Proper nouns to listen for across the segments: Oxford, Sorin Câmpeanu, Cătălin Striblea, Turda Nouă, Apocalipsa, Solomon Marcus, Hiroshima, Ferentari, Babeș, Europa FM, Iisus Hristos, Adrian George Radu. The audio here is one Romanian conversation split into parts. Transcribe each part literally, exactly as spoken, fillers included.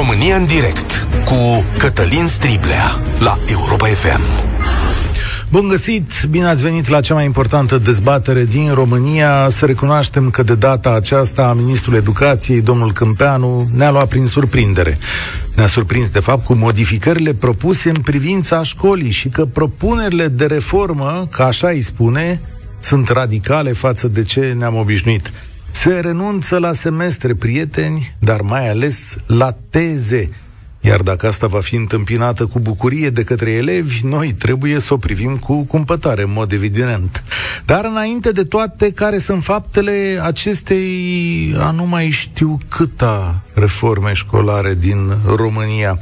România în direct cu Cătălin Striblea la Europa F M. Bun găsit, bine ați venit la cea mai importantă dezbatere din România. Să recunoaștem că de data aceasta ministrul educației, domnul Câmpeanu, ne-a luat prin surprindere. Ne-a surprins, de fapt, cu modificările propuse în privința școlii și că propunerile de reformă, ca așa îi spune, sunt radicale față de ce ne-am obișnuit. Se renunță la semestre, prieteni, dar mai ales la teze. Iar dacă asta va fi întâmpinată cu bucurie de către elevi, noi trebuie să o privim cu cumpătare, în mod evident. Dar înainte de toate, care sunt faptele acestei, a nu mai știu câta, reforme școlare din România?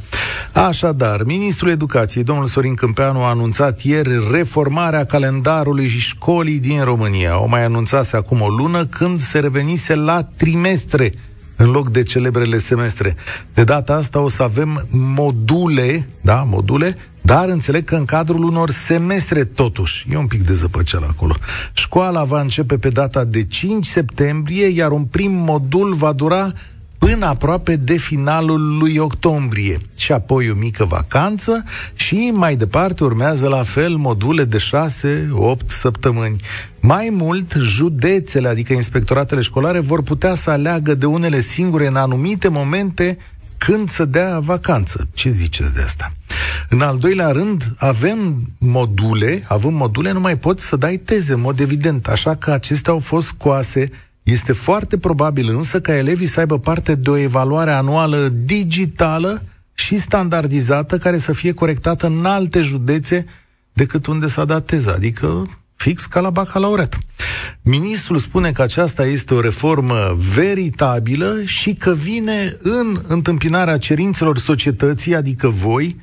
Așadar, ministrul educației, domnul Sorin Câmpeanu, a anunțat ieri reformarea calendarului și școlii din România. O mai anunțase acum o lună, când se revenise la trimestre în loc de celebrele semestre. De data asta o să avem module, da, module, dar înțeleg că în cadrul unor semestre totuși. E un pic de zăpăceală acolo. Școala va începe pe data de cinci septembrie, iar un prim modul va dura până aproape de finalul lui octombrie. Și apoi o mică vacanță și mai departe urmează la fel module de șase opt săptămâni. Mai mult, județele, adică inspectoratele școlare, vor putea să aleagă de unele singure în anumite momente când să dea vacanță. Ce ziceți de asta? În al doilea rând, avem module, având module, nu mai poți să dai teze, în mod evident, așa că acestea au fost scoase. Este foarte probabil însă ca elevii să aibă parte de o evaluare anuală digitală și standardizată, care să fie corectată în alte județe decât unde s-a dat teza, adică fix ca la bacalaureat. Ministrul spune că aceasta este o reformă veritabilă și că vine în întâmpinarea cerințelor societății, adică voi,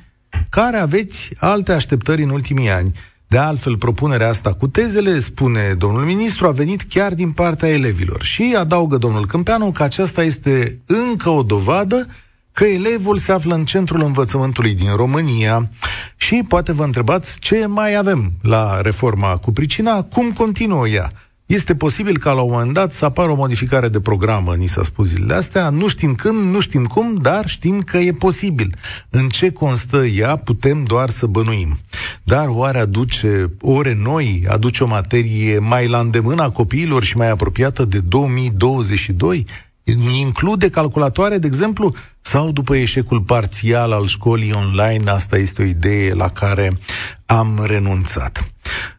care aveți alte așteptări în ultimii ani. De altfel, propunerea asta cu tezele, spune domnul ministru, a venit chiar din partea elevilor. Și adaugă domnul Câmpeanu că aceasta este încă o dovadă că elevul se află în centrul învățământului din România. Și poate vă întrebați ce mai avem la reforma cu pricina, cum continuă ea. Este posibil ca la un moment dat să apară o modificare de programă, ni s-a spus zilele astea. Nu știm când, nu știm cum, dar știm că e posibil. În ce constă ea, putem doar să bănuim. Dar oare aduce ore noi, aduce o materie mai la îndemâna copiilor și mai apropiată de două mii douăzeci și doi? Include calculatoare, de exemplu? Sau după eșecul parțial al școlii online, asta este o idee la care am renunțat?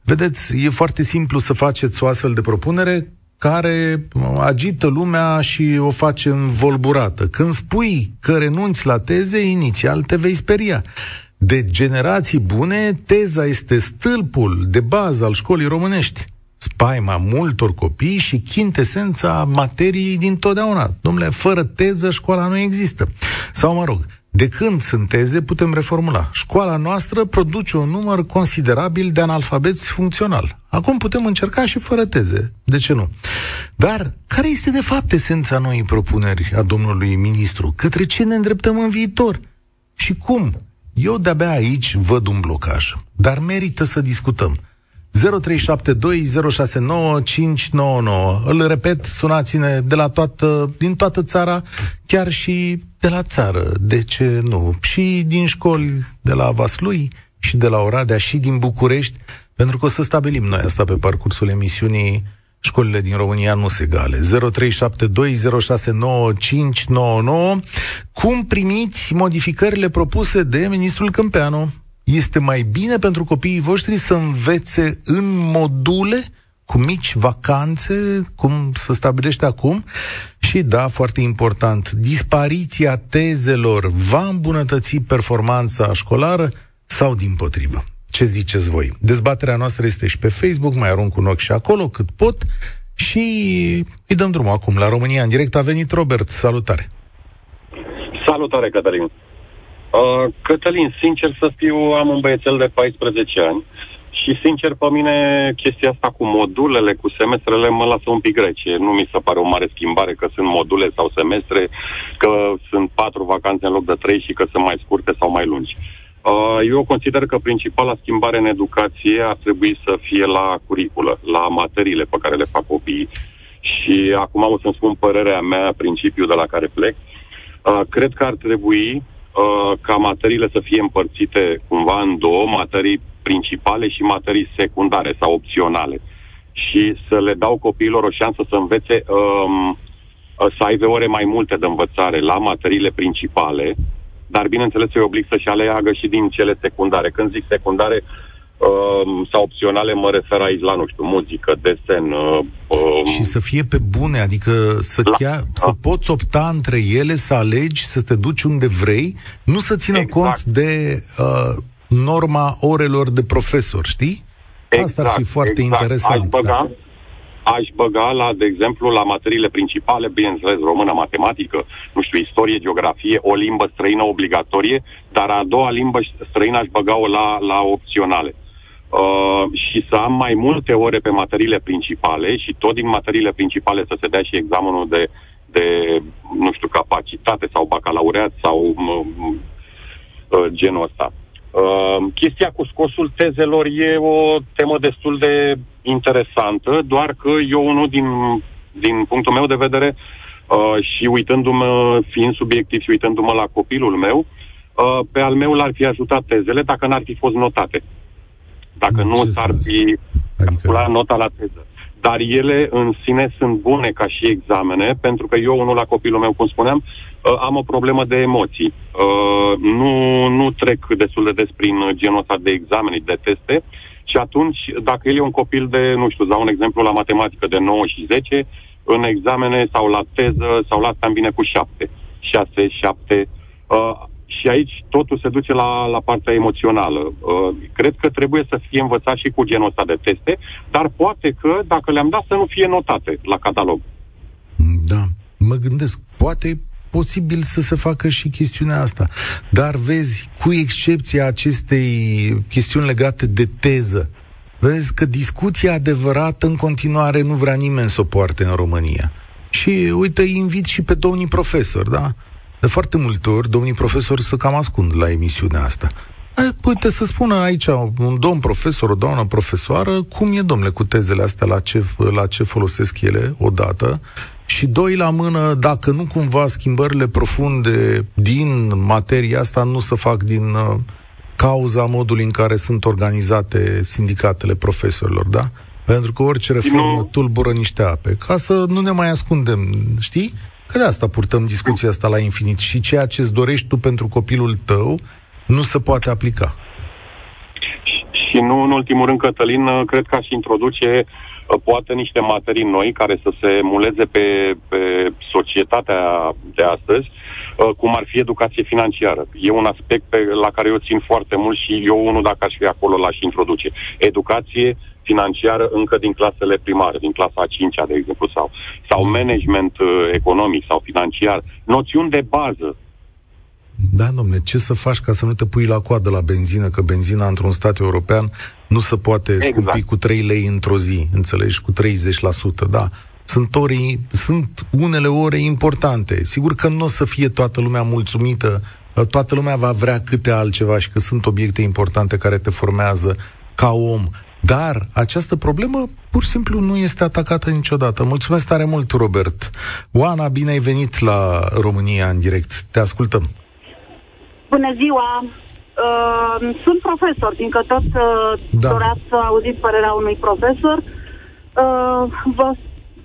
Vedeți, e foarte simplu să faceți o astfel de propunere care agită lumea și o face învolburată. Când spui că renunți la teze, inițial te vei speria. De generații bune, teza este stâlpul de bază al școlii românești, spaima multor copii și chintesența materiei din totdeauna. Dom'le, fără teză școala nu există. Sau mă rog, de când sunt teze, putem reformula. Școala noastră produce un număr considerabil de analfabeți funcțional. Acum putem încerca și fără teze. De ce nu? Dar care este de fapt esența noii propuneri a domnului ministru? Către ce ne îndreptăm în viitor? Și cum? Eu de-abia aici văd un blocaj. Dar merită să discutăm. zero trei șapte doi zero șase nouă cinci nouă nouă. Îl repet, sunați-ne de la toată, din toată țara, chiar și de la țară, de ce nu? Și din școli de la Vaslui și de la Oradea și din București, pentru că o să stabilim noi asta pe parcursul emisiunii. Școlile din România nu sunt egale. zero trei șapte doi zero șase nouă cinci nouă nouă. Cum primiți modificările propuse de ministrul Câmpeanu? Este mai bine pentru copiii voștri să învețe în module, cu mici vacanțe, cum se stabilește acum? Și da, foarte important, dispariția tezelor va îmbunătăți performanța școlară sau dimpotrivă? Ce ziceți voi? Dezbaterea noastră este și pe Facebook, mai arunc un ochi și acolo cât pot și îi dăm drumul acum la România în direct. A venit Robert, salutare! Salutare, Cătălin! Uh, Cătălin, sincer să fiu, am un băiețel de paisprezece ani și sincer pe mine chestia asta cu modulele, cu semestrele mă lasă un pic rece. Nu mi se pare o mare schimbare că sunt module sau semestre, că sunt patru vacanțe în loc de trei și că sunt mai scurte sau mai lungi. Uh, eu consider că principala schimbare în educație ar trebui să fie la curiculă, la materiile pe care le fac copiii. Și acum o să-mi spun părerea mea, principiul de la care plec. Uh, cred că ar trebui uh, ca materiile să fie împărțite cumva în două, materii principale și materii secundare sau opționale. Și să le dau copiilor o șansă să învețe, um, să aibă ore mai multe de învățare la materiile principale, dar bineînțeles îi oblig să-și aleagă și din cele secundare. Când zic secundare um, sau opționale, mă refer aici la, nu știu, muzică, desen. Um, și să fie pe bune, adică să, la, chiar, să poți opta între ele, să alegi, să te duci unde vrei, nu să țină exact cont de uh, norma orelor de profesor, știi? Exact, asta ar fi foarte exact interesant. Aș băga, da. aș băga la, de exemplu, la materiile principale, bineînțeles, română, matematică, nu știu, istorie, geografie, o limbă străină obligatorie, dar a doua limbă străină aș băga-o la, la opționale. Uh, și să am mai multe ore pe materiile principale și tot din materiile principale să se dea și examenul de, de nu știu, capacitate sau bacalaureat sau um, uh, genul ăsta. Uh, chestia cu scosul tezelor e o temă destul de interesantă, doar că eu unul din, din punctul meu de vedere uh, și uitându-mă, fiind subiectiv și uitându-mă la copilul meu, uh, pe al meu l-ar fi ajutat tezele dacă n-ar fi fost notate. Dacă nu, nu s-ar fi calculat adică... nota la teză. Dar ele în sine sunt bune ca și examene, pentru că eu unul la copilul meu, cum spuneam, am o problemă de emoții. Nu, nu trec destul de des prin genul ăsta de examene, de teste, și atunci, dacă el e un copil de, nu știu, dau un exemplu la matematică de nouă și zece, în examene sau la teză sau la asta îmi vine cu șapte, șase, șapte. Și aici totul se duce la, la partea emoțională. Uh, cred că trebuie să fie învățat și cu genul ăsta de teste, dar poate că, dacă le-am dat, să nu fie notate la catalog. Da, mă gândesc, poate posibil să se facă și chestiunea asta. Dar vezi, cu excepția acestei chestiuni legate de teză, vezi că discuția adevărată în continuare nu vrea nimeni să o poarte în România. Și uite, invit și pe domnii profesori, da? De foarte multe ori, domnii profesori se cam ascund la emisiunea asta. Uite, să spună aici un domn profesor, o doamnă profesoară, cum e, domnule, cu tezele astea, la ce, la ce folosesc ele, odată, și doi la mână, dacă nu cumva schimbările profunde din materia asta nu se fac din uh, cauza modului în care sunt organizate sindicatele profesorilor, da? Pentru că orice reformă tulbură niște ape, ca să nu ne mai ascundem, știi? Că de asta purtăm discuția asta la infinit. Și ceea ce îți dorești tu pentru copilul tău nu se poate aplica. Și nu în ultimul rând, Cătălin, cred că aș introduce poate niște materii noi care să se muleze pe, pe societatea de astăzi, cum ar fi educație financiară. E un aspect pe, la care eu țin foarte mult și eu, unul, dacă aș fi acolo, l-aș introduce. Educație financiară încă din clasele primare, din clasa a cincea, de exemplu, sau, sau management economic sau financiar, noțiuni de bază. Da, dom'le, ce să faci ca să nu te pui la coadă la benzină, că benzina într-un stat european nu se poate exact scumpi cu trei lei într-o zi, înțelegi, cu treizeci la sută, da. Sunt, ori, sunt unele ore importante. Sigur că nu o să fie toată lumea mulțumită, toată lumea va vrea câte altceva și că sunt obiecte importante care te formează ca om. Dar această problemă pur și simplu nu este atacată niciodată. Mulțumesc tare mult, Robert. Oana, bine ai venit la România în direct. Te ascultăm. Bună ziua! Uh, sunt profesor, fiindcă tot uh, da. doreați să auziți părerea unui profesor. Uh, vă,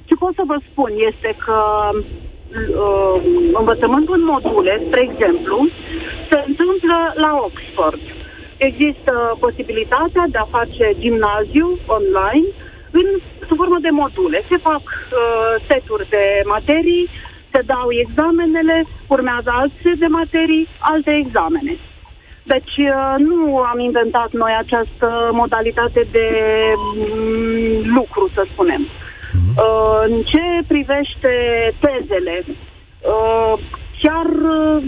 ce pot să vă spun este că uh, învățământul în module, spre exemplu, se întâmplă la Oxford. Există posibilitatea de a face gimnaziu online în sub formă de module. Se fac uh, seturi de materii, se dau examenele, urmează alte de materii, alte examene. Deci uh, nu am inventat noi această modalitate de um, lucru, să spunem. Uh, în ce privește tezele, uh, chiar... Uh,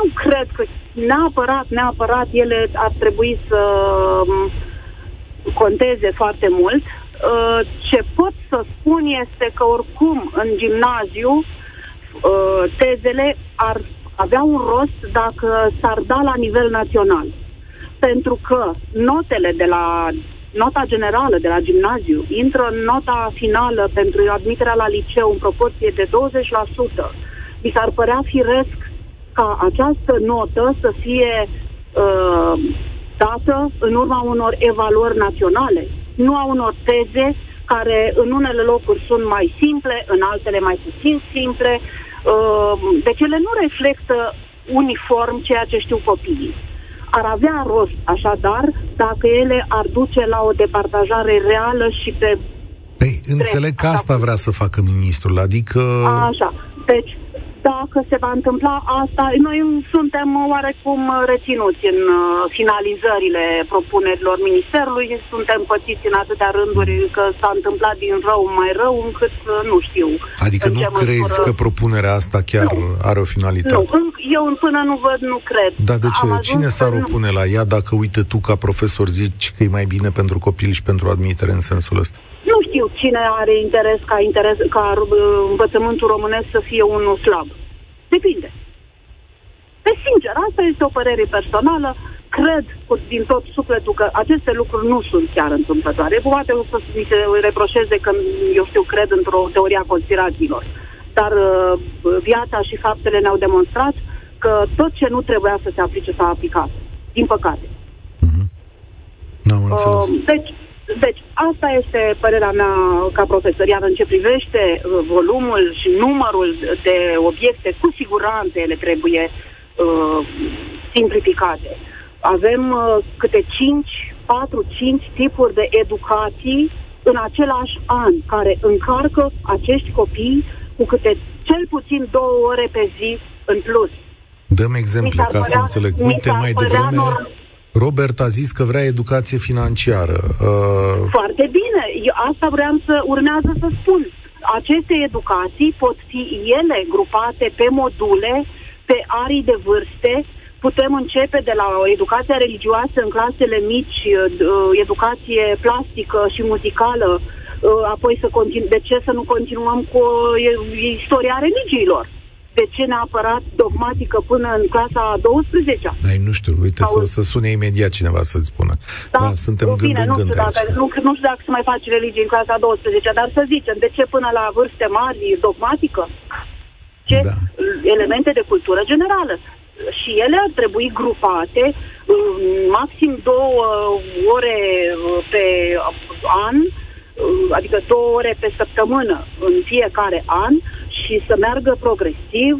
Nu cred că neapărat, neapărat ele ar trebui să conteze foarte mult. Ce pot să spun este că oricum în gimnaziu tezele ar avea un rost dacă s-ar da la nivel național. Pentru că notele de la nota generală de la gimnaziu intră în nota finală pentru admiterea la liceu în proporție de douăzeci la sută. Mi s-ar părea firesc ca această notă să fie uh, dată în urma unor evaluări naționale, nu a unor teze care în unele locuri sunt mai simple, în altele mai puțin simple, uh, deci ele nu reflectă uniform ceea ce știu copiii. Ar avea rost, așadar, dacă ele ar duce la o departajare reală și pe... Păi, înțeleg că asta vrea să facă ministrul, adică... Așa, deci, dacă se va întâmpla asta, noi suntem oarecum reținuți în finalizările propunerilor ministerului, suntem pățiți în atâtea rânduri că s-a întâmplat din rău mai rău, încât nu știu. Adică nu crezi că propunerea asta chiar nu are o finalitate? Nu, eu până nu văd, nu cred. Dar de ce? Cine s-ar opune la ea dacă, uite, tu ca profesor zici că e mai bine pentru copil și pentru admitere în sensul ăsta? Nu știu cine are interes ca, interes, ca învățământul românesc să fie unul slab. Depinde. Deci, sincer, asta este o părere personală. Cred din tot sufletul că aceste lucruri nu sunt chiar întâmplătoare. Poate o să mi se reproșeze că, eu știu, cred într-o teorie a conspirațiilor. Dar uh, viața și faptele ne-au demonstrat că tot ce nu trebuia să se aplice s-a aplicat. Din păcate. Mm-hmm. N-am înțeles. Uh, deci, Deci, asta este părerea mea ca profesor, iar în ce privește volumul și numărul de obiecte, cu siguranță ele trebuie uh, simplificate. Avem uh, câte cinci, patru, cinci tipuri de educații în același an, care încarcă acești copii cu câte cel puțin două ore pe zi în plus. Dăm exemple ca părea, să înțeleg. Uite, mai devreme... Norm- Robert a zis că vrea educație financiară. Uh... Foarte bine. Eu asta vreau să urmează să spun. Aceste educații pot fi ele grupate pe module, pe arii de vârste. Putem începe de la educația religioasă în clasele mici, educație plastică și muzicală, apoi să continu- de ce să nu continuăm cu istoria religiilor? De ce neapărat dogmatică păi. Până în clasa a douăsprezecea? Ai, nu știu, uite să, să sune imediat cineva să-ți spună. Da, da suntem bine, gând în nu, gând știu dacă, aici, nu, nu știu dacă se mai face religie în clasa a douăsprezecea, dar să zicem, de ce până la vârste mari dogmatică? Ce da. Elemente de cultură generală. Și ele ar trebui grupate maxim două ore pe an, adică două ore pe săptămână în fiecare an, și să meargă progresiv,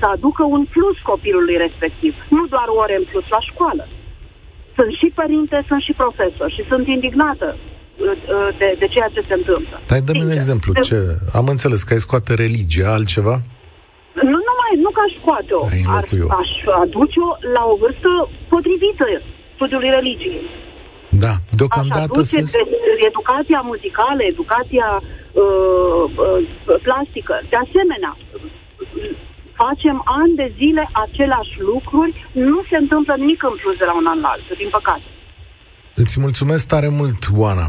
să aducă un plus copilului respectiv. Nu doar ore în plus la școală. Sunt și părinte, sunt și profesor și sunt indignată de, de ceea ce se întâmplă. Hai, dă-mi un exemplu. Ce... Am înțeles că ai scoate religia, altceva? Nu numai, nu că aș scoate-o. Ar, aș aduce-o la o vârstă potrivită studiului religiei. Da, deocamdată... Aș aduce educația muzicală, educația plastică. De asemenea, facem ani de zile aceleași lucruri, nu se întâmplă nimic în plus de la un an la altul, din păcate. Îți mulțumesc tare mult, Oana.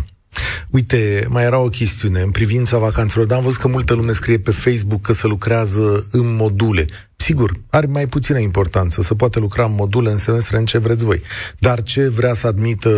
Uite, mai era o chestiune în privința vacanțelor, dar am văzut că multă lume scrie pe Facebook că se lucrează în module. Sigur, are mai puțină importanță, se poate lucra în module, în semestre, în ce vreți voi. Dar ce vrea să admită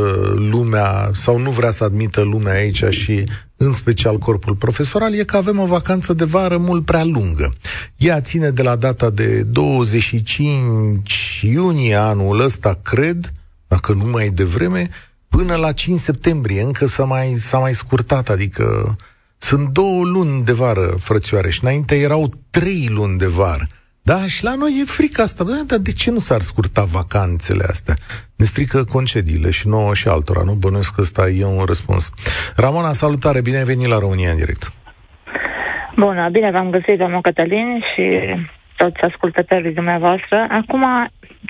lumea sau nu vrea să admită lumea aici și în special corpul profesoral e că avem o vacanță de vară mult prea lungă. Ea ține de la data de douăzeci și cinci iunie anul ăsta, cred, dacă nu mai devreme, până la cinci septembrie, încă s-a mai, s-a mai scurtat, adică sunt două luni de vară, frățioare, și înainte erau trei luni de vară. Da, și la noi e frică asta. Bă, dar de ce nu s-ar scurta vacanțele astea? Ne strică concediile și nouă și altora, nu? Bănuiesc că ăsta e un răspuns. Ramona, salutare, bine ai venit la România în direct. Bună, bine v-am găsit, doamna Cătălin, și toți ascultătorii dumneavoastră. Acum,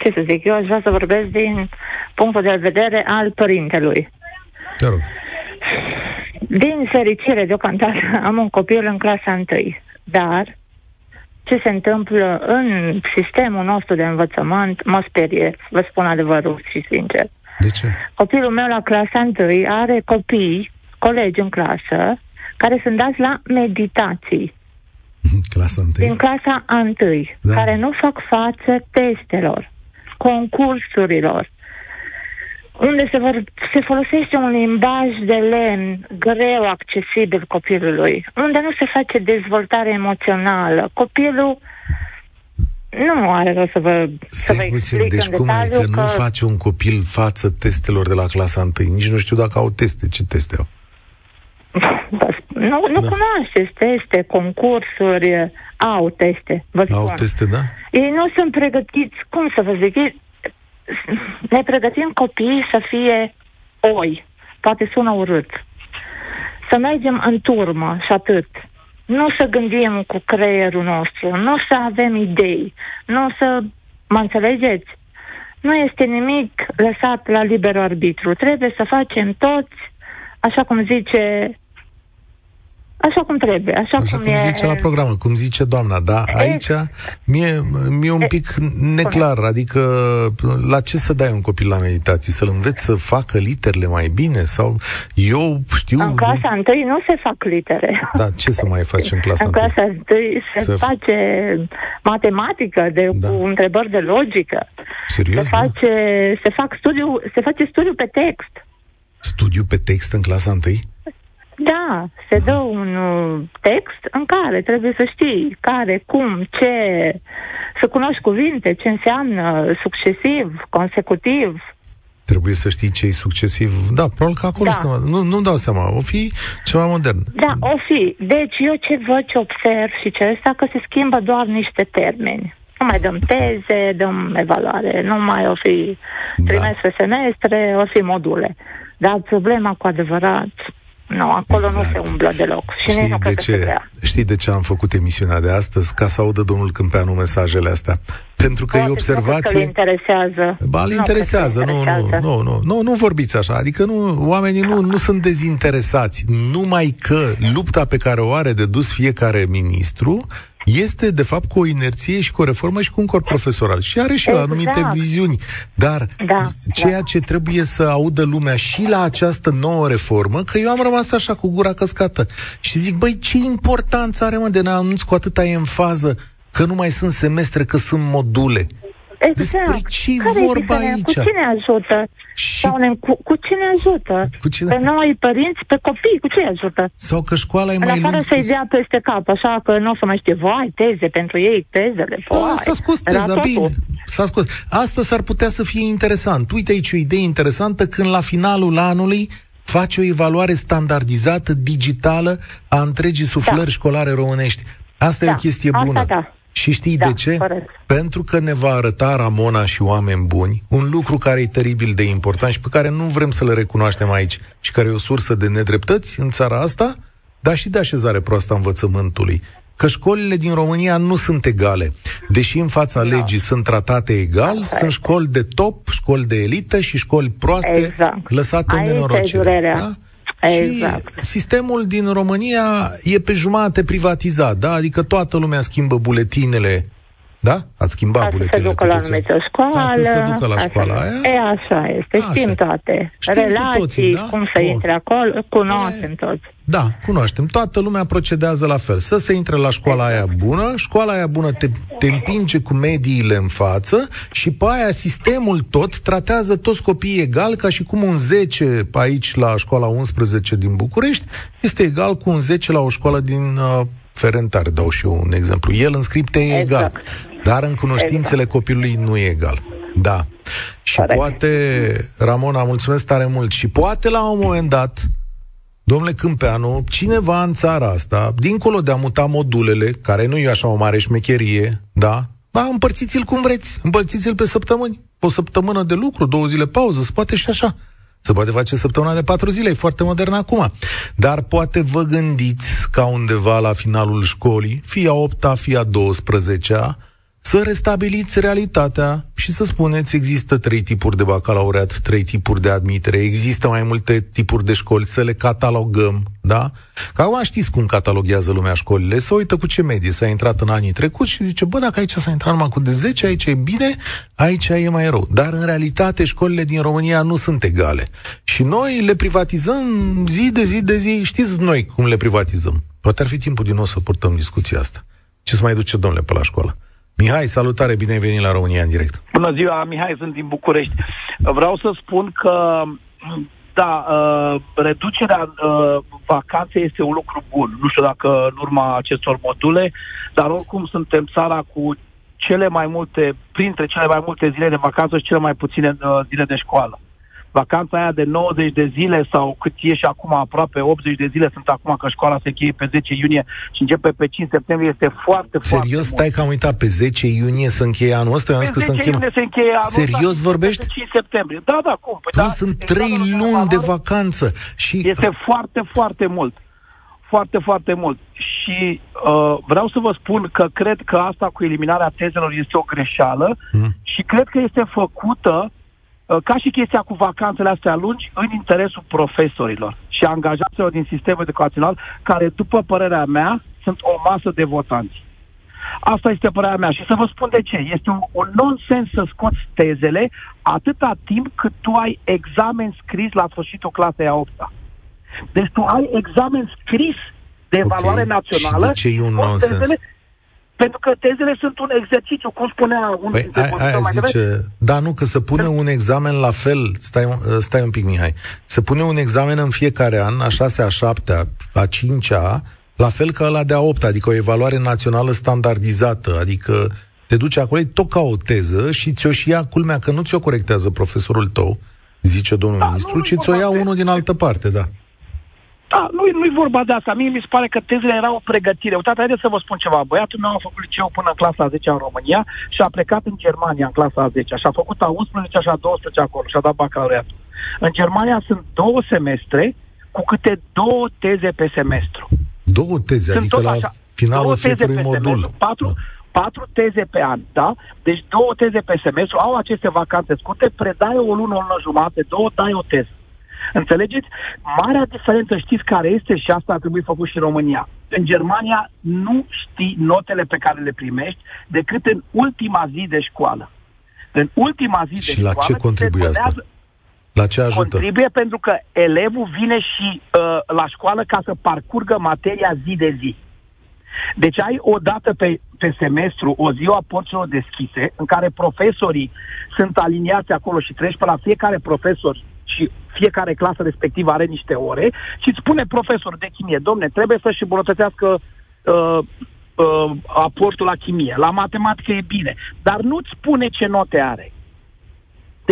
ce să zic, eu aș vrea să vorbesc din punctul de vedere al părintelui. Te rog. Din fericire, deocamdată, am un copil în clasa întâi, dar... ce se întâmplă în sistemul nostru de învățământ mă sperie, vă spun adevărul și sincer. De ce? Copilul meu la clasa întâi are copii, colegi în clasă, care sunt dați la meditații. Clasa întâi? Din clasa întâi, da. Care nu fac față testelor, concursurilor, unde se, vor, se folosește un limbaj de lemn greu accesibil copilului, unde nu se face dezvoltare emoțională. Copilul Nu are rost să vă, să vă explic deci în cum detaliu că... Deci cum adică nu face un copil față testelor de la clasa întâi? Nici nu știu dacă au teste. Ce teste au? Da, nu nu da. cunoașteți teste, concursuri, au teste. Vă au spun. teste, da? Ei nu sunt pregătiți, cum să vă zic, ne pregătim copiii să fie oi. Poate sună urât. Să mergem în turmă și atât. Nu să gândim cu creierul nostru, nu să avem idei, nu să... Mă înțelegeți? Nu este nimic lăsat la liber arbitru. Trebuie să facem toți așa cum zice... Așa cum trebuie, așa, așa cum, cum zice e... la programă, cum zice doamna, dar aici e... mie, mie e un pic neclar, adică la ce să dai un copil la meditații? Să-l înveți să facă literele mai bine? Sau eu știu... În clasa întâi nu se fac litere. Da, ce să mai faci în clasa întâi? În clasa întâi se, se face matematică, de, da. cu întrebări de logică. Serios, se face, da? se, fac studiu, se face studiu pe text. Studiu pe text în clasa întâi? Da, se dă un uh, text în care trebuie să știi care, cum, ce, să cunoști cuvinte, ce înseamnă succesiv, consecutiv. Trebuie să știi ce e succesiv. Da, probabil că acolo da. să, nu, nu-mi dau seama, o fi ceva modern. Da, o fi. Deci eu ce văd, ce observ și ce este, că se schimbă doar niște termeni. Nu mai dăm teze, dăm evaluare, nu mai o fi trimestre, da. semestre, o fi module. Dar problema cu adevărat... Nu, acolo exact. nu se umblă deloc. Și Știi, nu de ce, știi de ce am făcut emisiunea de astăzi? Ca să audă domnul Câmpeanu mesajele astea. Pentru că e observație... Că interesează. Ba, îl interesează. Nu, interesează. Nu, nu, nu, nu, nu vorbiți așa. Adică nu, oamenii nu, nu sunt dezinteresați. Numai că lupta pe care o are de dus fiecare ministru este, de fapt, cu o inerție și cu o reformă și cu un corp profesoral. Și are și exact. anumite viziuni. Dar da, ceea da. ce trebuie să audă lumea și la această nouă reformă, că eu am rămas așa cu gura căscată. Și zic, băi, ce importanță are, mă, de ne anunț cu atâta enfază că nu mai sunt semestre, că sunt module. Exact. Despre ce-i Care vorba aici? Cu cine ajută? Și... Sau ne, cu, cu cine ajută? Cu cine... Pe noi, părinți, pe copii, cu cine ajută? Sau că școala e mai lungă. În afară să-i dea peste cap, așa că nu o să mai știe, voi, teze pentru ei, tezele, voi. Da, s-a scos teza, bine. S-a scos. Asta s-ar putea să fie interesant. Uite aici o idee interesantă, când la finalul anului faci o evaluare standardizată, digitală, a întregii suflări da. școlare românești. Asta da. e o chestie bună. Asta, da. Și știi da, de ce? Corect. Pentru că ne va arăta Ramona și oameni buni un lucru care e teribil de important și pe care nu vrem să le recunoaștem aici și care e o sursă de nedreptăți în țara asta, dar și de așezare proastă a învățământului. Că școlile din România nu sunt egale. Deși în fața no. legii sunt tratate egal, corect. sunt școli de top, școli de elită și școli proaste exact. lăsate în nenorocire. Da? Exact. Și sistemul din România e pe jumate privatizat, da? Adică toată lumea schimbă buletinele, da? Ați schimbat Azi buletinele. Să se ducă la anumită școală. Azi se ducă la școala aia. E, așa este, a, știm așa. toate. Știm Relații, toții, da? cum să intre acolo, cunoaștem toți. Da, cunoaștem. Toată lumea procedează la fel. Să se intre la școala exact. aia bună, școala aia bună te, te împinge cu mediile în față și pe aia sistemul tot tratează toți copiii egal, ca și cum un zece aici la școala unsprezece din București este egal cu un zece la o școală din uh, Ferentare, dau și eu un exemplu. El în scripte e exact. egal, dar în cunoștințele exact. copilului nu e egal. Da. Și Corect. poate, Ramona, mulțumesc tare mult, și poate la un moment dat, domnule Câmpeanu, cineva în țara asta, dincolo de a muta modulele, care nu e așa o mare șmecherie, da? Ba, împărțiți-l cum vreți, împărțiți-l pe săptămâni. O săptămână de lucru, două zile pauză, se poate și așa. Se poate face săptămâna de patru zile, e foarte modern acum. Dar poate vă gândiți ca undeva la finalul școlii, fie a opta, fie a douăsprezecea, să restabiliți realitatea și să spuneți, există trei tipuri de bacalaureat, trei tipuri de admitere, există mai multe tipuri de școli, să le catalogăm, da? Că acum știți cum cataloghează lumea școlile, să uită cu ce medie s-a intrat în anii trecuți și zice, bă, dacă aici s-a intrat numai cu de zece, aici e bine, aici e mai rău. Dar în realitate școlile din România nu sunt egale. Și noi le privatizăm zi de zi de zi, știți noi cum le privatizăm. Poate ar fi timpul din nou să purtăm discuția asta. Ce să mai duce, domnule, pe la școală? Mihai, salutare, bine ai venit la România în direct. Bună ziua, Mihai, sunt din București. Vreau să spun că, da, uh, reducerea uh, vacanței este un lucru bun. Nu știu dacă în urma acestor module, dar oricum suntem țara cu cele mai multe, printre cele mai multe zile de vacanță și cele mai puține uh, zile de școală. Vacanța aia de nouăzeci de zile sau cât e și acum aproape optzeci de zile sunt acum, că școala se încheie pe zece iunie și începe pe cinci septembrie, este foarte, serios, foarte... Serios, stai că am uitat, pe zece iunie se încheie anul ăsta? Pe zece iunie se încheie anul ăsta. Serios vorbești? Pe cinci septembrie. Da, da, cum? Păi, da, sunt trei luni de vacanță. Și... Este foarte, foarte mult. Foarte, foarte mult. Și uh, vreau să vă spun că cred că asta cu eliminarea tezelor este o greșeală mm. și cred că este făcută ca și chestia cu vacanțele astea lungi, în interesul profesorilor și angajaților din sistemul educațional, care, după părerea mea, sunt o masă de votanți. Asta este părerea mea și să vă spun de ce. Este un, un nonsens să scoți tezele atâta timp cât tu ai examen scris la sfârșitul clasei a opta. Deci tu ai examen scris de evaluare okay. națională. Și de ce e un nonsens? Pentru că tezele sunt un exercițiu, cum spunea un... Păi, aia, aia mai zice... Mai da, nu, că se pune un examen la fel... Stai, stai un pic, Mihai. Se pune un examen în fiecare an, a șasea, a șaptea, a cincea, la fel ca ăla de a opta, adică o evaluare națională standardizată, adică te duce acolo, e tot ca o teză și ți-o și ia, culmea că nu ți-o corectează profesorul tău, zice domnul da, ministru, nu, ci ți-o ia unul din altă parte, da. Da, nu e vorba de asta. Mie mi se pare că tezele erau o pregătire. Uitați, haideți să vă spun ceva. Băiatul meu a făcut liceu până în clasa a zecea în România și a plecat în Germania în clasa a zecea. Și a făcut a unsprezecea și a a douăsprezecea acolo și a dat bacalaureatul. În Germania sunt două semestre cu câte două teze pe semestru. Două teze, sunt adică la așa, finalul fiecărui modul. Patru, patru teze pe an, da? Deci două teze pe semestru, au aceste vacanțe scurte, predai o lună, o lună jumate, două, dai o teză. Înțelegeți? Marea diferență știți care este și asta a trebuit făcut și în România. În Germania nu știi notele pe care le primești decât în ultima zi de școală. În ultima zi și de școală... Și la ce contribuie asta? La ce ajută? Contribuie pentru că elevul vine și uh, la școală ca să parcurgă materia zi de zi. Deci ai o dată pe, pe semestru, o zi a porților deschise, în care profesorii sunt aliniați acolo și treci pe la fiecare profesor și fiecare clasă respectivă are niște ore și îți spune profesorul de chimie, domne, trebuie să-și îmbunătățească uh, uh, aportul la chimie, la matematică e bine, dar nu-ți spune ce note are.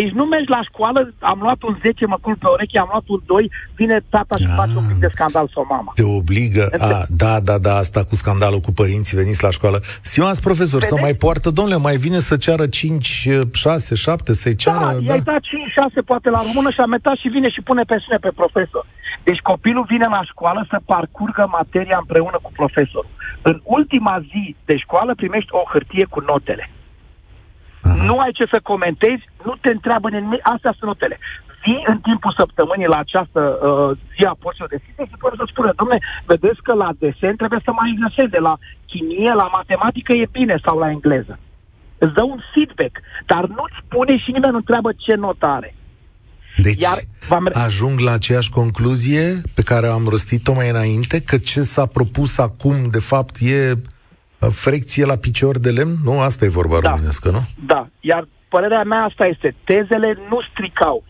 Deci nu mergi la școală, am luat un zece, mă culp pe ureche, am luat un doi, vine tata și a, face un pic de scandal sau mama. Te obligă, a, da, da, da, asta cu scandalul cu părinții, veniți la școală. Stimați profesor, să mai poartă, domnule, mai vine să ceară cinci, șase, șapte, să-i ceară... Da, da. I-ai dat cinci, șase poate la română și a metat și vine și pune pe sine pe profesor. Deci copilul vine la școală să parcurgă materia împreună cu profesorul. În ultima zi de școală primești o hârtie cu notele. Aha. Nu ai ce să comentezi, nu te întreabă nimic, astea sunt notele. Vii în timpul săptămânii la această uh, zi a porților deschise și poate să-ți spune, dom'le, vedeți că la desen trebuie să mai exerseze, la chimie, la matematică e bine sau la engleză. Îți dă un feedback, dar nu-ți spune și nimeni nu întreabă ce notă are. Deci Iar, mer- ajung la aceeași concluzie pe care am rostit-o mai înainte, că ce s-a propus acum, de fapt, e... frecție la picior de lemn? Nu? Asta e vorba da. românească, nu? Da. Iar părerea mea asta este, tezele nu stricau.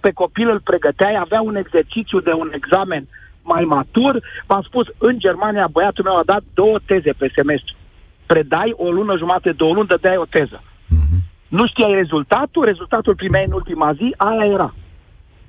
Pe copil îl pregăteai, avea un exercițiu de un examen mai matur. V-am spus, în Germania băiatul meu a dat două teze pe semestru. Predai o lună jumate, două luni, dădeai o teză. Mm-hmm. Nu știai rezultatul, rezultatul primeai în ultima zi, aia era.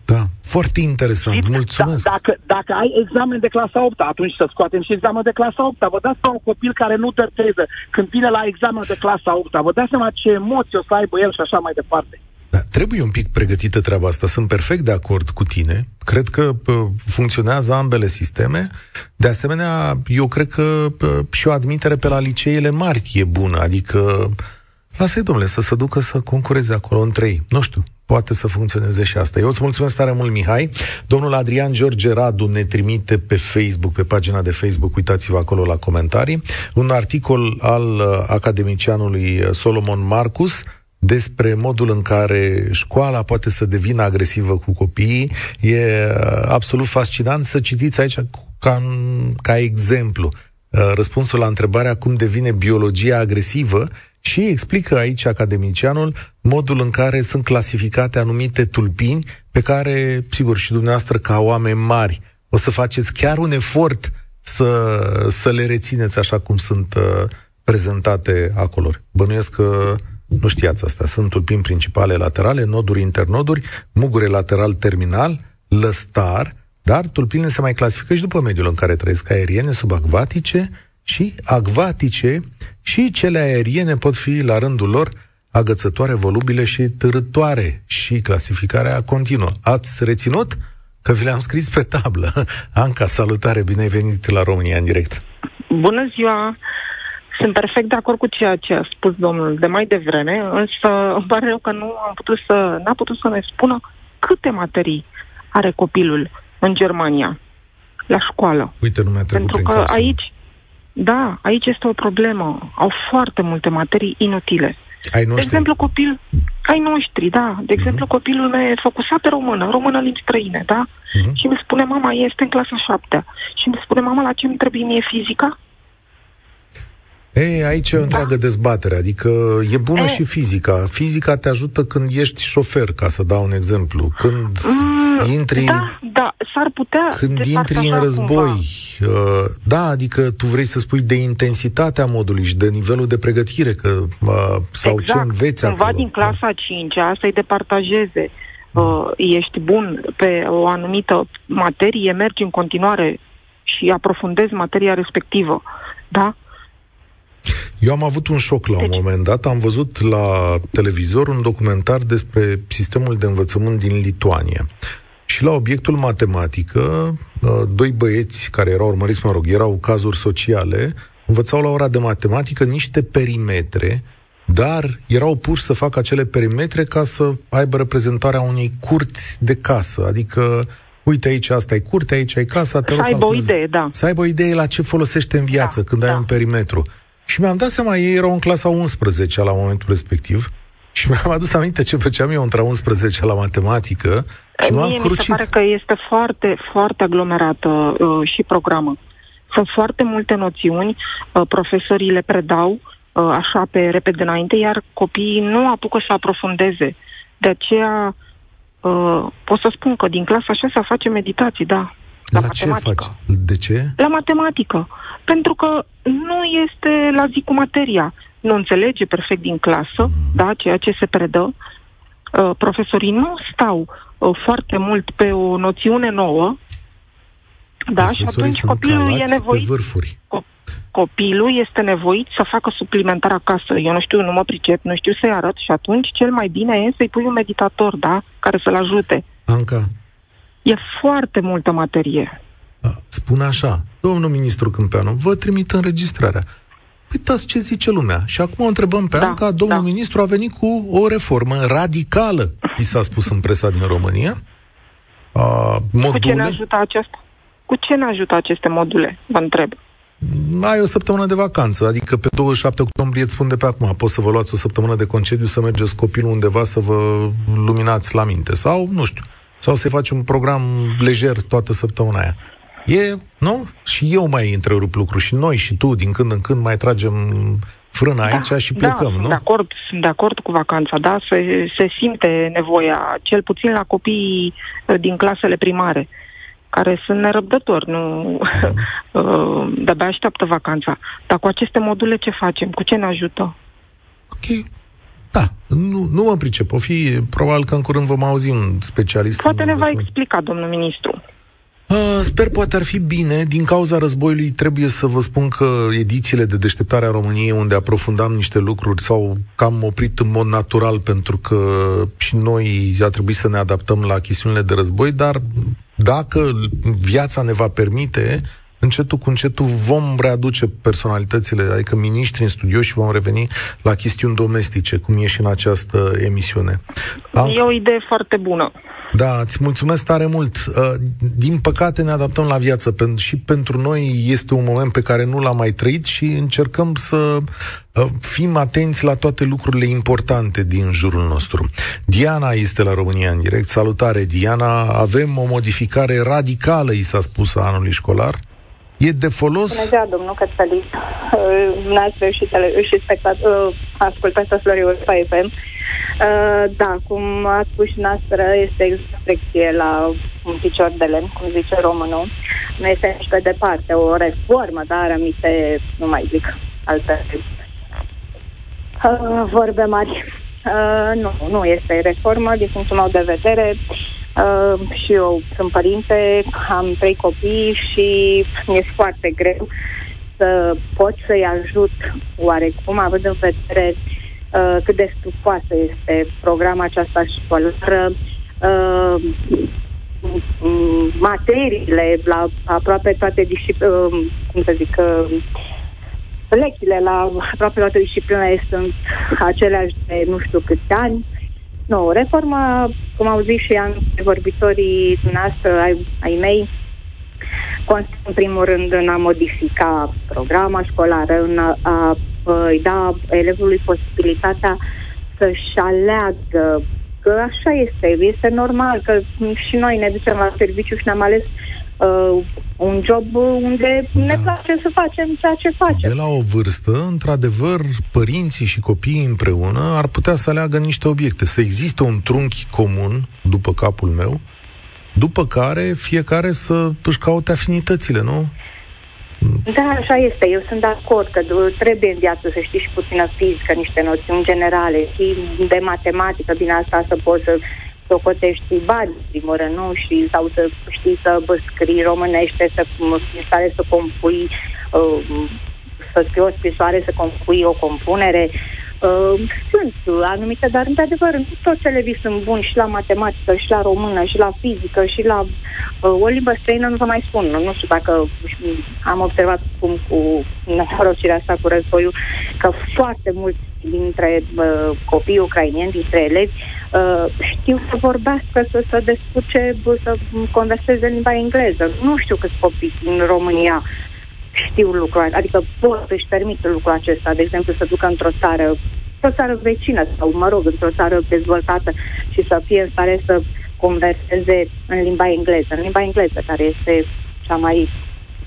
Da, foarte interesant, și, mulțumesc. Da, dacă, dacă ai examen de clasa a opta, atunci să scoatem și examen de clasa a opta. Vă dați seama un copil care nu dă teză când vine la examen de clasa a opta. Vă dați seama ce emoții o să aibă el și așa mai departe. Da, trebuie un pic pregătită treaba asta. Sunt perfect de acord cu tine. Cred că pă, funcționează ambele sisteme. De asemenea, eu cred că pă, și o admitere pe la liceele mari e bună. Adică, lasă-i, domnule, să se ducă să concureze acolo între ei. Nu știu. Poate să funcționeze și asta. Eu îți mulțumesc tare mult, Mihai. Domnul Adrian George Radu ne trimite pe Facebook, pe pagina de Facebook, uitați-vă acolo la comentarii, un articol al academicianului Solomon Marcus despre modul în care școala poate să devină agresivă cu copiii. E absolut fascinant să citiți aici ca, ca exemplu răspunsul la întrebarea cum devine biologia agresivă. Și explică aici academicianul modul în care sunt clasificate anumite tulpini pe care, sigur, și dumneavoastră ca oameni mari o să faceți chiar un efort să, să le rețineți așa cum sunt uh, prezentate acolo. Bănuiesc că nu știați asta. Sunt tulpini principale laterale, noduri internoduri, mugure lateral terminal, lăstar, dar tulpinile se mai clasifică și după mediul în care trăiesc, aeriene, subacvatice și acvatice, și cele aeriene pot fi la rândul lor agățătoare, volubile și târătoare, și clasificarea continuă. Ați reținut că vi le-am scris pe tablă. Anca, salutare, bine ai venit la România în direct. Bună ziua! Sunt perfect de acord cu ceea ce a spus domnul de mai devreme, însă îmi pare rău că nu am putut să, n-a putut să ne spună câte materii are copilul în Germania, la școală. Uite, nu mi-a trecut prin casă. Pentru că aici, da, aici este o problemă. Au foarte multe materii inutile. Ai noștri? De exemplu, copil... Ai noștri, da. De exemplu, uh-huh. copilul meu e făcusat pe română, română limbi străine, da? Uh-huh. Și îmi spune mama, este în clasa șaptea. Și îmi spune mama, la ce îmi trebuie mie fizica? Ei, aici e o întreagă da. dezbatere, adică e bună e. și fizica. Fizica te ajută când ești șofer, ca să dau un exemplu. Când mm, intri, da, da, s-ar putea când intri în război, cumva. Da, adică tu vrei să spui de intensitatea modului și de nivelul de pregătire, că, sau exact, ce înveți acolo. Cumva din clasa a cincea să-i departajeze. Mm. Ești bun pe o anumită materie, mergi în continuare și aprofundezi materia respectivă, da? Eu am avut un șoc la un moment dat, am văzut la televizor un documentar despre sistemul de învățământ din Lituania. Și la obiectul matematică, doi băieți care erau urmăriți, mă rog, erau cazuri sociale, învățau la ora de matematică niște perimetre, dar erau puși să facă acele perimetre ca să aibă reprezentarea unei curți de casă, adică uite, aici asta e curte, aici e casa, te să aibă o idee, da. Să aibă o idee la ce folosește în viață, da, când da. ai un perimetru. Și mi-am dat seama, ei erau în clasa a unsprezecea la momentul respectiv și mi-am adus aminte ce făceam eu între a unsprezecea la matematică și mie m-am crucit. Mi se pare că este foarte, foarte aglomerată uh, și programă. Sunt foarte multe noțiuni, uh, profesorii le predau uh, așa pe repede înainte, iar copiii nu apucă să aprofundeze. De aceea uh, pot să spun că din clasa a șasea facem meditații, da. La, la ce faci? De ce? La matematică. Pentru că nu este la zi cu materia. Nu înțelege perfect din clasă, mm. da, ceea ce se predă. Uh, profesorii nu stau uh, foarte mult pe o noțiune nouă. Da, și atunci copilul e nevoit. Co- copilul este nevoit să facă suplimentar acasă. Eu nu știu, nu mă pricep, nu știu să-i arăt și atunci cel mai bine e să-i pui un meditator, da, care să-l ajute. Anca, e foarte multă materie. Spun așa, domnul ministru Câmpeanu, vă trimit înregistrarea. Uitați ce zice lumea. Și acum o întrebăm pe da, Anca, domnul da. ministru a venit cu o reformă radicală, i s-a spus în presa din România. A, module. Cu ce ne ajută aceasta? Cu ce ne ajută aceste module? Vă întreb. Ai o săptămână de vacanță, adică pe douăzeci și șapte octombrie, îți spun de pe acum, poți să vă luați o săptămână de concediu, să mergeți copilul undeva să vă luminați la minte. Sau, nu știu, sau să-i faci un program lejer toată săptămâna aia. E, nu? Și eu mai întrerup lucru, și noi, și tu, din când în când mai tragem frâna aici da, și plecăm, da, nu? Sunt de acord, sunt de acord cu vacanța, da? Se, se simte nevoia, cel puțin la copiii din clasele primare, care sunt nerăbdători, nu? Mm. De-abia așteaptă vacanța. Dar cu aceste module ce facem? Cu ce ne ajută? Ok. Da, nu, nu mă pricep. O fi, probabil că în curând vom auzi un specialist. Poate ne va explica, domnul ministru. Uh, sper, poate ar fi bine. Din cauza războiului trebuie să vă spun că edițiile de deșteptare a României, unde aprofundam niște lucruri, s-au cam oprit în mod natural, pentru că și noi a trebuit să ne adaptăm la chestiunile de război, dar dacă viața ne va permite, încetul cu încetul vom readuce personalitățile, adică miniștri în studio, și vom reveni la chestiuni domestice, cum e și în această emisiune. Am... E o idee foarte bună. Da, îți mulțumesc tare mult. Din păcate ne adaptăm la viață și pentru noi este un moment pe care nu l-am mai trăit și încercăm să fim atenți la toate lucrurile importante din jurul nostru. Diana este la România în direct. Salutare, Diana. Avem o modificare radicală, i s-a spus, a anului școlar. E de folos? Bună ziua, domnul Cătălin. N-ați reușit să ascultați la Europa F M. Da, cum ați spus și noastră, este expresie la un picior de lemn, cum zice românul. Nu este nici pe departe o reformă, dar aminte, nu mai zic. alte uh, vorbe mari. Uh, nu, nu este reformă din punctul meu de vedere. Uh, și eu sunt părinte, am trei copii și mi-e foarte greu să pot să-i ajut oarecum, având în vedere uh, cât de stufoasă este programa aceasta școlară, uh, materiile la aproape toate discipline, uh, cum să zic, uh, lechile la aproape toate disciplinele sunt aceleași de nu știu câți ani. Nu, reforma, cum au zis și antevorbitorii noastre, ai, ai mei, constă în primul rând în a modifica programa școlară, în a, a, a-i da elevului posibilitatea să-și aleagă, că așa este, este normal, că și noi ne ducem la serviciu și ne-am ales uh, un job unde da. ne place să facem ceea ce facem. De la o vârstă, într-adevăr, părinții și copiii împreună ar putea să aleagă niște obiecte, să existe un trunchi comun, după capul meu, după care fiecare să își caute afinitățile, nu? Da, așa este. Eu sunt de acord că trebuie în viață să știi și puțină fizică, niște noțiuni generale, și de matematică, din asta să poți să socotești bani, primul rând, nu? Și, sau să știi să scrii românește, să fii stare să compui, uh, să scrii o scrisoare, să compui o compunere. Uh, sunt anumite, dar într-adevăr toți elevii sunt buni și la matematică, și la română, și la fizică, și la uh, o limbă străină, nu vă mai spun. Nu știu dacă am observat cum cu nenorocirea asta cu războiul, că foarte mulți dintre uh, copiii ucrainieni, dintre elevi, uh, știu să vorbească, să se descurce, să converseze în limba engleză. Nu știu câți copii în România știu lucrul acesta, adică pot să-și permită lucrul acesta, de exemplu să ducă într-o țară, într-o țară vecină sau, mă rog, într-o țară dezvoltată și să fie în stare să converseze în limba engleză, în limba engleză, care este cea mai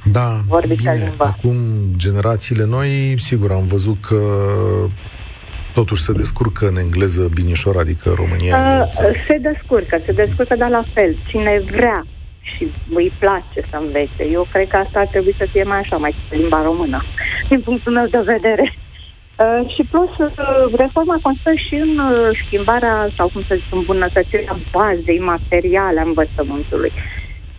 da, vorbită bine. Limba. Acum, generațiile noi, sigur, am văzut că totuși se descurcă în engleză binișor, adică România. A, se descurcă, se descurcă, dar la fel, cine vrea și îi place să învețe. Eu cred că asta ar trebui să fie mai așa, mai limba română, din punctul meu de vedere. Uh, și plus, uh, reforma constă și în uh, schimbarea, sau cum să zic, îmbunătățirea bazei materiale a învățământului.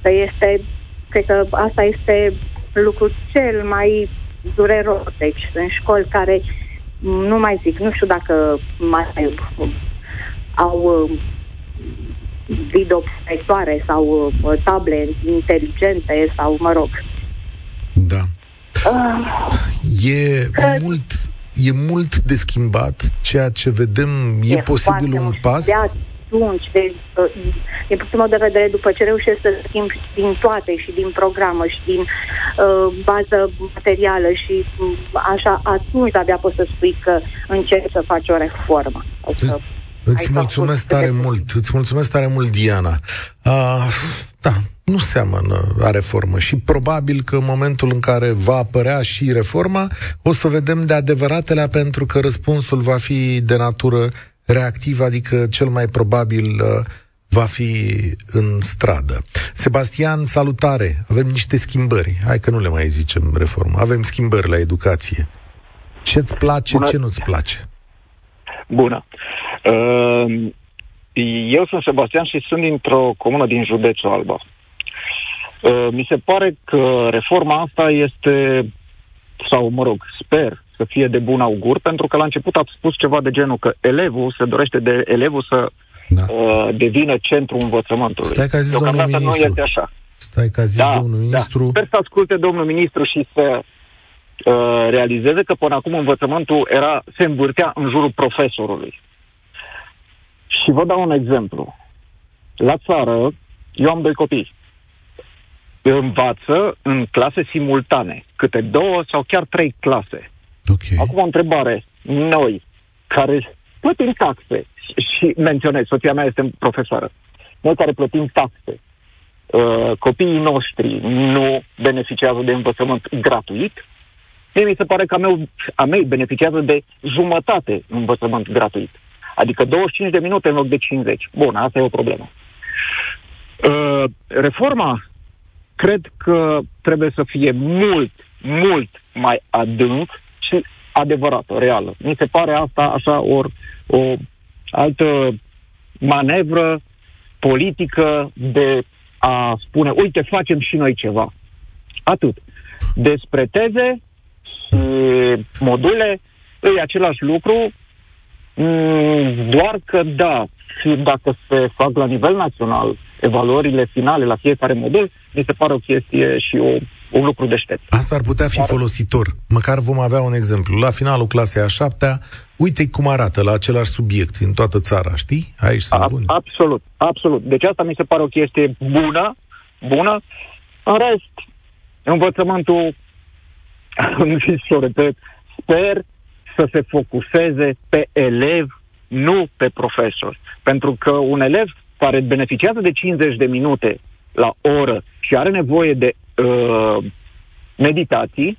Că este, cred că asta este lucrul cel mai dureros. Deci, sunt școli care, nu mai zic, nu știu dacă mai uh, au... Uh, videoprojectoare sau uh, table inteligente sau, mă rog. Da. Uh, e, că... mult, e mult de schimbat ceea ce vedem. E, e posibil un pas? De atunci, de, uh, din punctul meu de vedere, după ce reușesc să schimb din toate și din programă și din uh, bază materială și așa, atunci abia poți să spui că încerci să faci o reformă. O să... Îți mulțumesc tare mult, îți mulțumesc tare mult, Diana. Uh, da, nu seamănă a reformă și probabil că în momentul în care va apărea și reforma, o să vedem de adevăratele, pentru că răspunsul va fi de natură reactivă, adică cel mai probabil uh, va fi în stradă. Sebastian, salutare! Avem niște schimbări. Hai că nu le mai zicem reformă. Avem schimbări la educație. Ce-ți place, bună, ce nu-ți place? Bună! Eu sunt Sebastian și sunt dintr-o comună din județul Alba. Mi se pare că reforma asta este, sau mă rog, sper să fie de bun augur, pentru că la început ați spus ceva de genul că elevul se dorește de elevul să da. uh, devină centrul învățământului. Stai că a zis Deocamdată nu este așa. Stai că a zis da, domnul ministru. Da. Sper să asculte domnul ministru și să uh, realizeze că până acum învățământul era, se învârtea în jurul profesorului. Și vă dau un exemplu. La țară, eu am doi copii. Învață în clase simultane, câte două sau chiar trei clase. Okay. Acum o întrebare. Noi, care plătim taxe, și menționez, soția mea este profesoară, noi care plătim taxe, copiii noștri nu beneficiază de învățământ gratuit? Mie mi se pare că a, meu, a mei beneficiază de jumătate învățământ gratuit. Adică douăzeci și cinci de minute în loc de cincizeci. Bun, asta e o problemă. Uh, reforma, cred că trebuie să fie mult, mult mai adânc și adevărată, reală. Mi se pare asta așa ori o altă manevră politică de a spune, uite, facem și noi ceva. Atât. Despre teze și module, e același lucru, doar că da, și dacă se fac la nivel național evaluările finale la fiecare modul, mi se pare o chestie și o, un lucru deștept. Asta ar putea fi folositor. Măcar vom avea un exemplu. La finalul clasei a șaptea, uite cum arată la același subiect în toată țara, știi? Aici sunt a, buni. Absolut, absolut. Deci asta mi se pare o chestie bună, bună. În rest, învățământul, am zis și o repet, sper să se focuseze pe elev, nu pe profesor. Pentru că un elev care beneficiază de cincizeci de minute la oră și are nevoie de uh, meditații,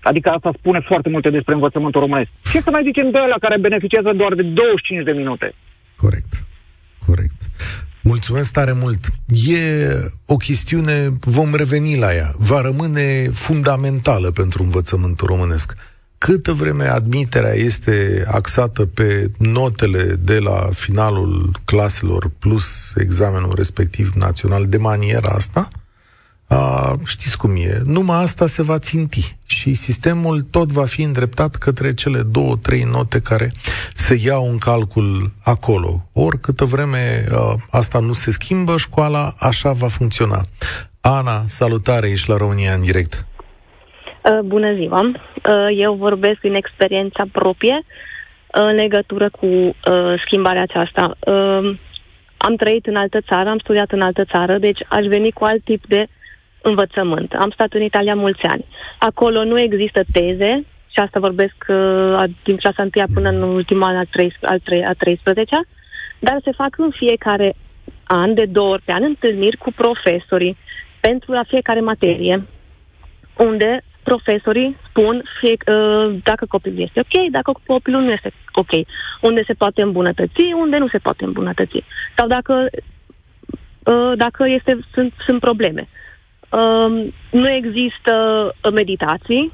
adică asta spune foarte multe despre învățământul românesc. Ce să mai zicem de ăla care beneficiază doar de douăzeci și cinci de minute? Corect, corect. Mulțumesc tare mult. E o chestiune, vom reveni la ea, va rămâne fundamentală pentru învățământul românesc. Câtă vreme admiterea este axată pe notele de la finalul claselor plus examenul respectiv național de maniera asta, a, știți cum e, numai asta se va ținti și sistemul tot va fi îndreptat către cele două, trei note care se iau în calcul acolo. Ori câtă vreme a, asta nu se schimbă, școala așa va funcționa. Ana, salutare, ești la România în direct. Bună ziua! Eu vorbesc din experiența proprie în legătură cu schimbarea aceasta. Am trăit în altă țară, am studiat în altă țară, deci aș veni cu alt tip de învățământ. Am stat în Italia mulți ani. Acolo nu există teze, și asta vorbesc din clasa întâia până în ultima an, al treisprezecea, dar se fac în fiecare an, de două ori pe an, întâlniri cu profesorii pentru la fiecare materie, unde profesorii spun fie, dacă copilul este ok, dacă copilul nu este ok, unde se poate îmbunătăți, unde nu se poate îmbunătăți, sau dacă, dacă este, sunt, sunt probleme. Nu există meditații,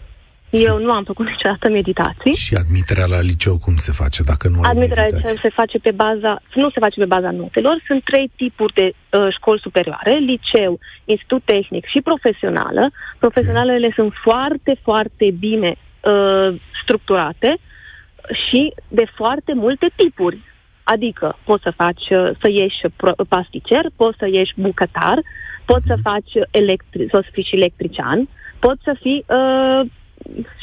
eu nu am făcut niciodată meditații. Și admiterea la liceu cum se face dacă nu ai meditații? Admiterea se face pe baza, nu se face pe baza notelor, sunt trei tipuri de uh, școli superioare, liceu, institut tehnic și profesională. Profesionalele mm. sunt foarte, foarte bine uh, structurate și de foarte multe tipuri. Adică poți să faci, să ieși pasticer, poți să ieși bucătar, poți mm. să faci electri, să fii și electrician, poți să fii uh,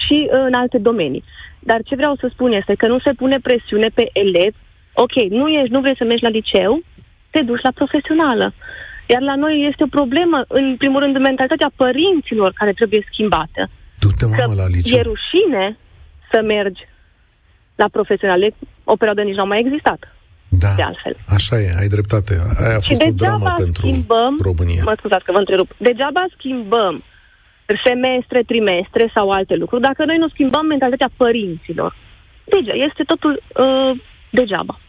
și în alte domenii. Dar ce vreau să spun este că nu se pune presiune pe elev. Ok, nu ești, nu vrei să mergi la liceu, te duci la profesională. Iar la noi este o problemă, în primul rând, mentalitatea părinților care trebuie schimbată. Du-te, mamă, la liceu. E rușine să mergi la profesionale. O perioadă nici n-au mai existat. Da, de altfel. Așa e, ai dreptate. Aia a fost o dramă pentru schimbăm, România. Mă scuzați că vă întrerup. Degeaba schimbăm semestre, trimestre sau alte lucruri, dacă noi nu schimbăm mentalitatea părinților. Deci, este totul uh, degeaba.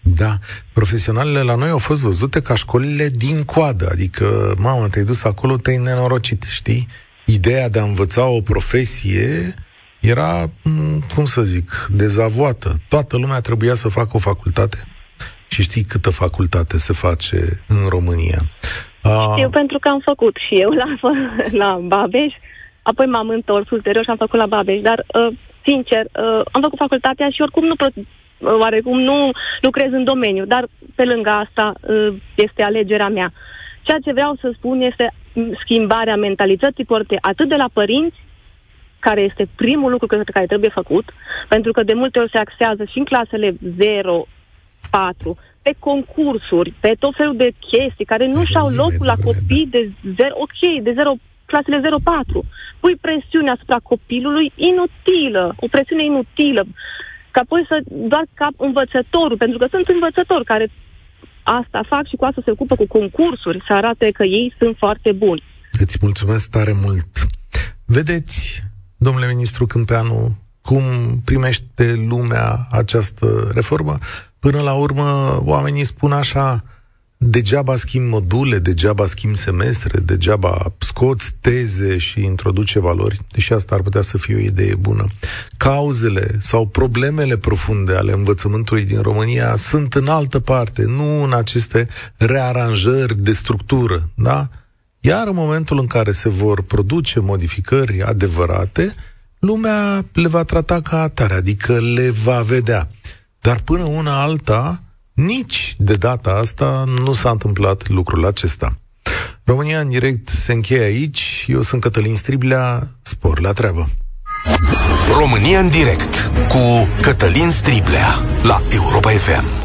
Da, profesionalele la noi au fost văzute ca școlile din coadă, adică, mamă, te-ai dus acolo, te-ai nenorocit, știi? Ideea de a învăța o profesie era, cum să zic, dezavoată. Toată lumea trebuia să facă o facultate. Și știi câtă facultate se face în România. Știu, pentru că am făcut și eu la, la Babeș, apoi m-am întors ulterior și am făcut la Babeș, dar, uh, sincer, uh, am făcut facultatea și oricum nu, uh, oarecum nu lucrez în domeniu, dar pe lângă asta uh, este alegerea mea. Ceea ce vreau să spun este schimbarea mentalității, poate atât de la părinți, care este primul lucru care trebuie făcut, pentru că de multe ori se axează și în clasele zero patru, pe concursuri, pe tot felul de chestii care nu și-au locul la copii de zero, ok, de zero, clasele zero patru. Pui presiune asupra copilului inutilă, o presiune inutilă, ca apoi să doar ca învățătorul, pentru că sunt învățători care asta fac și cu asta se ocupă, cu concursuri, să arate că ei sunt foarte buni. Îți mulțumesc tare mult. Vedeți, domnule ministru Câmpeanu, cum primește lumea această reformă? Până la urmă, oamenii spun așa, degeaba schimb module, degeaba schimb semestre, degeaba scoți teze și introduce valori, deși asta ar putea să fie o idee bună. Cauzele sau problemele profunde ale învățământului din România sunt în altă parte, nu în aceste rearanjări de structură, da? Iar în momentul în care se vor produce modificări adevărate, lumea le va trata ca atare, adică le va vedea. Dar până una alta, nici de data asta nu s-a întâmplat lucrul acesta. România în direct se încheie aici. Eu sunt Cătălin Striblea, spor la treabă. România în direct cu Cătălin Striblea la Europa F M.